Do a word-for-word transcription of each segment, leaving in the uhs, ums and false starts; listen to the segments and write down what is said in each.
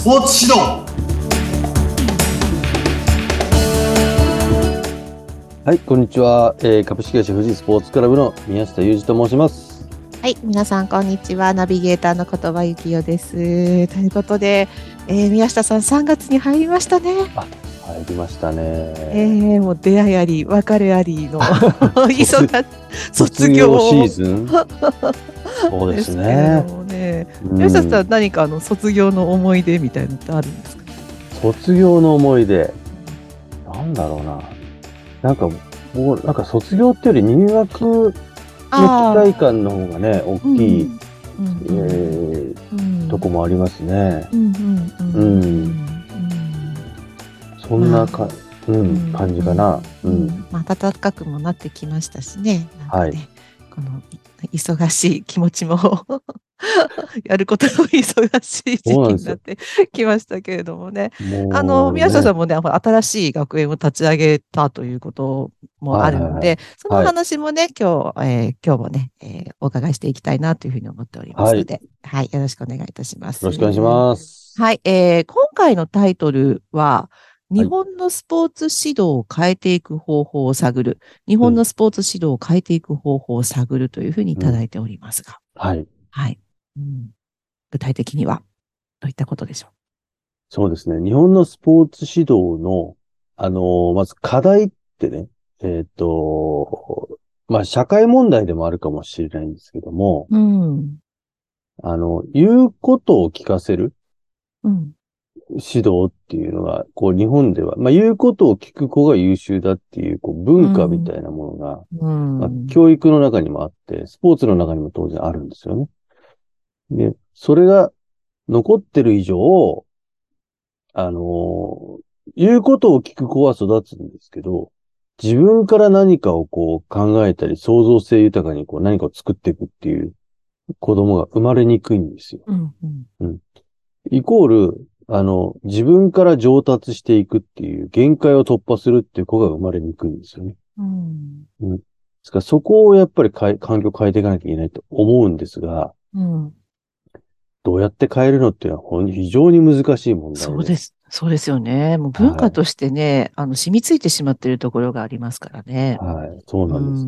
スポーツ指導。はい、こんにちは、えー、株式会社富士スポーツクラブの宮下裕二と申します。はい、皆さんこんにちは、ナビゲーターの言葉幸代です。ということで、えー、宮下さんさんがつに入りましたね。あ、入りましたね。えー、もう出会いあり別れありの卒業シーズンそうですね。宮下さん、何かあの卒業の思い出みたいなのってあるんですか？卒業の思い出、なんだろうな、なんかもうなんか卒業ってより入学の期待感の方がね大きいとこもありますね。そんなか、うんうん、感じかな、うんうん。まあ、暖かくもなってきましたし ね、 なんかね、はい、この忙しい気持ちもやることも忙しい時期になってきましたけれどもね。あの、宮下さんもね、新しい学園を立ち上げたということもあるので、はいはいはい、その話もね、今日、えー、今日もね、えー、お伺いしていきたいなというふうに思っておりますので、はい、はい、よろしくお願いいたします。よろしくお願いします。はい、えー、今回のタイトルは、日本のスポーツ指導を変えていく方法を探る。日本のスポーツ指導を変えていく方法を探るというふうにいただいておりますが。うん、はい。はい、うん。具体的にはどういったことでしょう？そうですね。日本のスポーツ指導の、あのー、まず課題ってね、えっと、まあ、社会問題でもあるかもしれないんですけども、うん、あの、言うことを聞かせる。うん。指導っていうのが、こう日本では、まあ言うことを聞く子が優秀だっていう、こう文化みたいなものが、うんまあ、教育の中にもあって、スポーツの中にも当然あるんですよね。で、それが残ってる以上、あの、言うことを聞く子は育つんですけど、自分から何かをこう考えたり、創造性豊かにこう何かを作っていくっていう子供が生まれにくいんですよ。うんうん、イコール、あの、自分から上達していくっていう、限界を突破するっていう子が生まれにくいんですよね。うん。うん。ですからそこをやっぱり環境変えていかなきゃいけないと思うんですが、うん。どうやって変えるのっていうのは非常に難しい問題です。そうです。そうですよね。もう文化としてね、はい、あの、染みついてしまっているところがありますからね。はい。そうなんで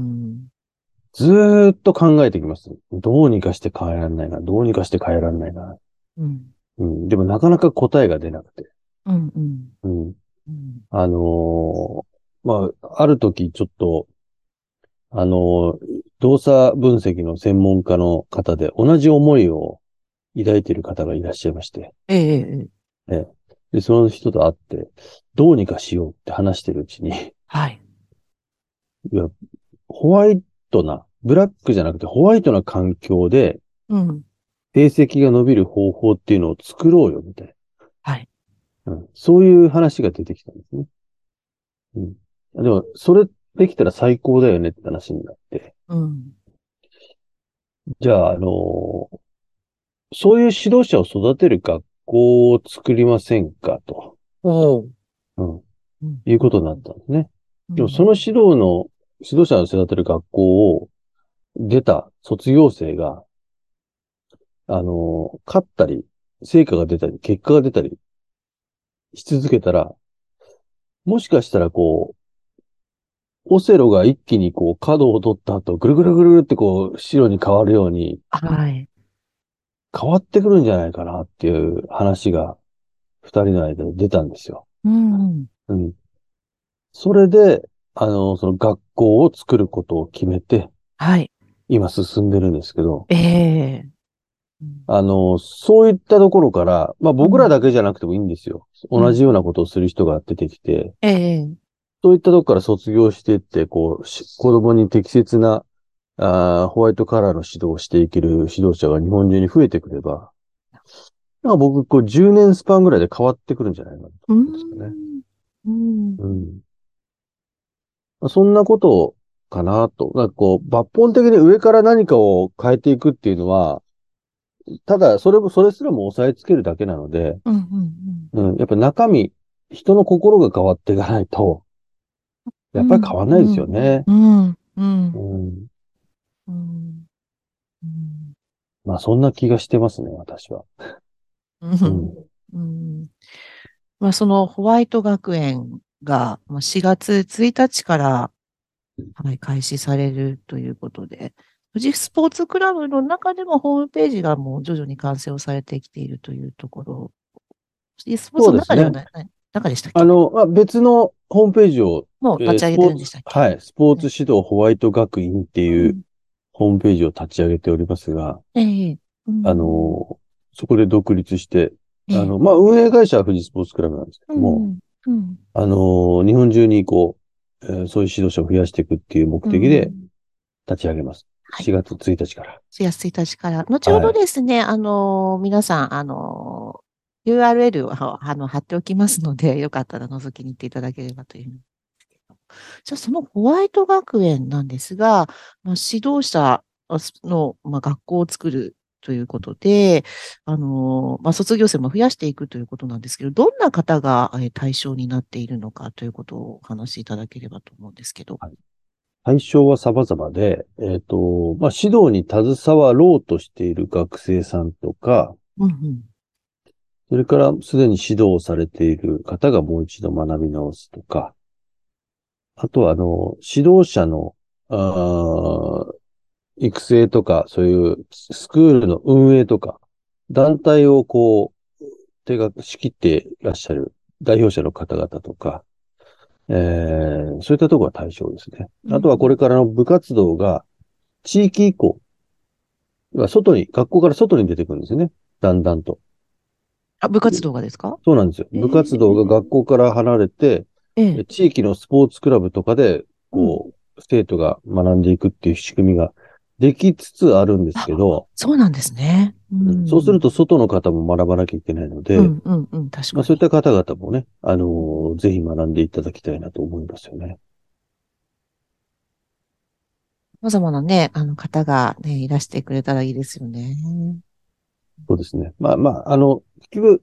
す。うん、ずーっと考えてきます。どうにかして変えられないな。どうにかして変えられないな。うん。うん、でもなかなか答えが出なくて。うんうんうん、あのー、まあ、ある時ちょっと、あのー、動作分析の専門家の方で同じ思いを抱いている方がいらっしゃいまして。ええええ。で、その人と会って、どうにかしようって話してるうちに。はい。いや、ホワイトな、ブラックじゃなくてホワイトな環境で、うん。成績が伸びる方法っていうのを作ろうよ、みたいな。はい、うん。そういう話が出てきたんですね。うん。でも、それできたら最高だよねって話になって。うん。じゃあ、あのー、そういう指導者を育てる学校を作りませんかと。おう。うん。いうことになったんですね。うん、でも、その指導の、指導者を育てる学校を出た卒業生が、あの、勝ったり、成果が出たり、結果が出たりし続けたら、もしかしたらこう、オセロが一気にこう、角を取った後、ぐるぐるぐるってこう、白に変わるように、はい。変わってくるんじゃないかなっていう話が、二人の間で出たんですよ。うん。うん。それで、あの、その学校を作ることを決めて、はい。今進んでるんですけど、ええー。あの、そういったところから、まあ僕らだけじゃなくてもいいんですよ。うん、同じようなことをする人が出てきて、うん、そういったとこから卒業していって、こう、子供に適切なあホワイトカラーの指導をしていける指導者が日本中に増えてくれば、なんか僕、こうじゅうねんスパンぐらいで変わってくるんじゃないかなと思うんですよね。うんうん、そんなことかなと。なんかこう、抜本的に上から何かを変えていくっていうのは、ただ、それも、それすらも押さえつけるだけなので、うんうんうんうん、やっぱ中身、人の心が変わっていかないと、やっぱり変わんないですよね。うんうんうんうん、まあ、そんな気がしてますね、私は。うんうんまあ、そのホワイト学園がしがつついたちから、はい、開始されるということで、富士スポーツクラブの中でもホームページがもう徐々に完成をされてきているというところ。スポーツの中ではない、ね、中でしたっけ？あの、あ、別のホームページを。もう立ち上げてるんでしたっけ？はい。スポーツ指導ホワイト学院っていうホームページを立ち上げておりますが、うんえーうん、あの、そこで独立して、あの、まあ、運営会社は富士スポーツクラブなんですけども、うんうん、あの、日本中にこう、そういう指導者を増やしていくっていう目的で立ち上げます。うん、しがつついたちから。しがつついたちから。後ほどですね、はい、あの、皆さん、あの、ユーアールエル をあの貼っておきますので、よかったら覗きに行っていただければという。じゃあ、そのホワイト学園なんですが、まあ、指導者の、まあ、学校を作るということで、あの、まあ、卒業生も増やしていくということなんですけど、どんな方が対象になっているのかということをお話しいただければと思うんですけど。はい、対象は様々で、えっと、まあ、指導に携わろうとしている学生さんとか、うんうん、それからすでに指導されている方がもう一度学び直すとか、あとは、あの、指導者の、あ育成とか、そういうスクールの運営とか、団体をこう、手が仕切っていらっしゃる代表者の方々とか、えー、そういったところが対象ですね。あとはこれからの部活動が、地域移行、外に、学校から外に出てくるんですよね。だんだんと。あ、部活動がですか？そうなんですよ。部活動が学校から離れて、えー、地域のスポーツクラブとかで、こう、うん、生徒が学んでいくっていう仕組みが、できつつあるんですけど。そうなんですね、うん。そうすると外の方も学ばなきゃいけないので、うんうんうん、確かに。まあ、そういった方々もね、あのー、ぜひ学んでいただきたいなと思いますよね。様々なね、あの方がね、いらしてくれたらいいですよね。そうですね。まあまあ、あの、結局、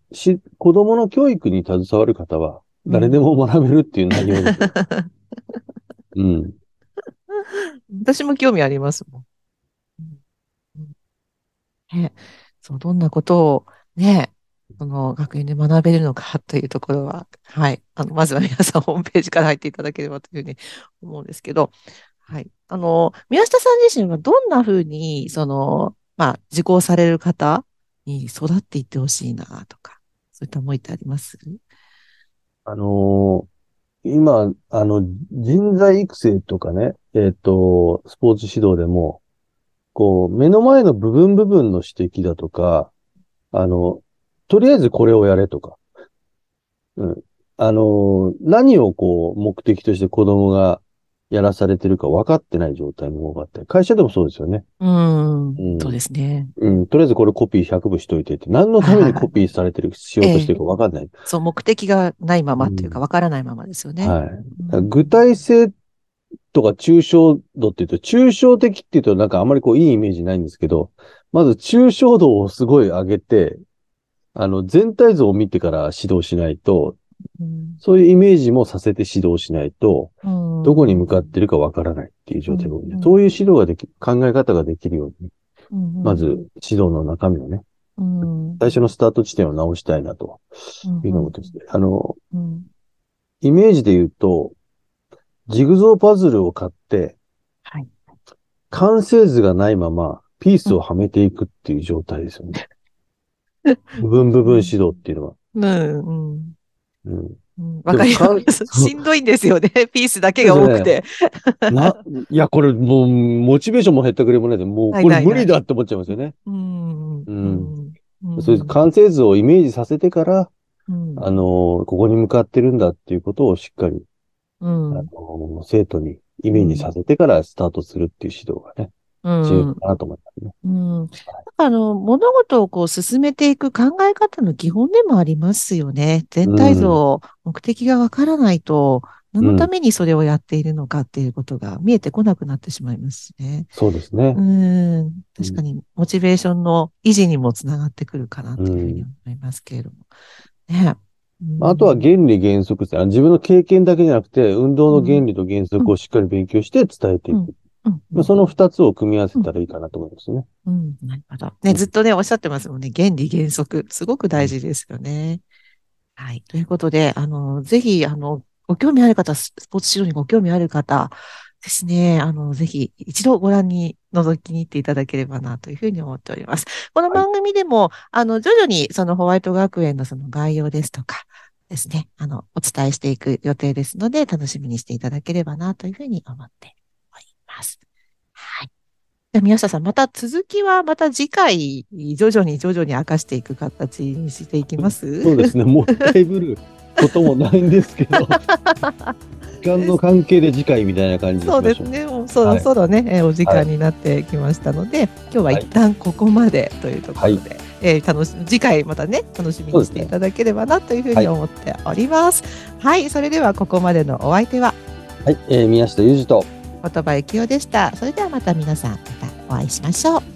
子供の教育に携わる方は、誰でも学べるっていう内容です。うん。うん、私も興味ありますもん。ね、そう、どんなことをね、その学園で学べるのかというところは、はい、あの、まずは皆さんホームページから入っていただければというふうに思うんですけど、はい、あの、宮下さん自身はどんなふうに、その、まあ、受講される方に育っていってほしいなとか、そういった思いってあります？あの、今、あの、人材育成とかね、えっと、スポーツ指導でも、こう、目の前の部分部分の指摘だとか、あの、とりあえずこれをやれとか、うん。あの、何をこう、目的として子供がやらされてるか分かってない状態も多かったり、会社でもそうですよね。うん。うん、そうですね。うん。とりあえずこれコピーひゃく部しといてって、何のためにコピーされてる、しようとしてるか分かんない、えー。そう、目的がないままっていうか、分からないままですよね。うん、はい。具体性とか抽象度って言うと、抽象的って言うとなんかあまりこういいイメージないんですけど、まず抽象度をすごい上げて、あの全体像を見てから指導しないと、うん、そういうイメージもさせて指導しないと、うん、どこに向かってるかわからないっていう状態が多い、うんうん、そういう指導ができ、考え方ができるように、うんうん、まず指導の中身をね、うん、最初のスタート地点を直したいなと、いうのもですね、あの、うん、イメージで言うと、ジグゾーパズルを買って、はい、完成図がないままピースをはめていくっていう状態ですよね。部分部分指導っていうのは。うんうんうん、わかります。しんどいんですよね。ピースだけが多くて。ね、ないや、これもうモチベーションも減ったくれもないで、もうこれ無理だって思っちゃいますよね。そういう完成図をイメージさせてから、うん、あのここに向かってるんだっていうことをしっかり。うん、あの生徒にイメージさせてからスタートするっていう指導がね、うん、重要かなと思いますね。うん。はい、あの、物事をこう進めていく考え方の基本でもありますよね。全体像、うん、目的がわからないと、何のためにそれをやっているのかっていうことが見えてこなくなってしまいますね。うん、そうですね。うん。確かに、モチベーションの維持にもつながってくるかなというふうに思いますけれども。うん、ね。あとは原理原則ですね。自分の経験だけじゃなくて、運動の原理と原則をしっかり勉強して伝えていく。うんうんうん、その二つを組み合わせたらいいかなと思いますね。うん、なるほど。ね、ずっとね、おっしゃってますもんね。原理原則。すごく大事ですよね。はい。ということで、あの、ぜひ、あの、ご興味ある方、ススポーツ指導にご興味ある方ですね、あの、ぜひ一度ご覧に、覗きに行っていただければな、というふうに思っております。この番組でも、あの、徐々にそのホワイト学園のその概要ですとかですね、あの、お伝えしていく予定ですので、楽しみにしていただければな、というふうに思っております。はい。じゃあ宮下さん、また続きはまた次回、徐々に徐々に明かしていく形にしていきます。そうですね、もったいぶることもないんですけど、時間の関係で次回みたいな感じで。そうですね、もうそろそろね、はい、お時間になってきましたので、はい、今日は一旦ここまでというところで、はい、えー、楽し次回またね、楽しみにしていただければなというふうに思っております。はい、はい、それではここまでのお相手は、はい、えー、宮下裕二と言葉幸男でした。それではまた皆さん、またお会いしましょう。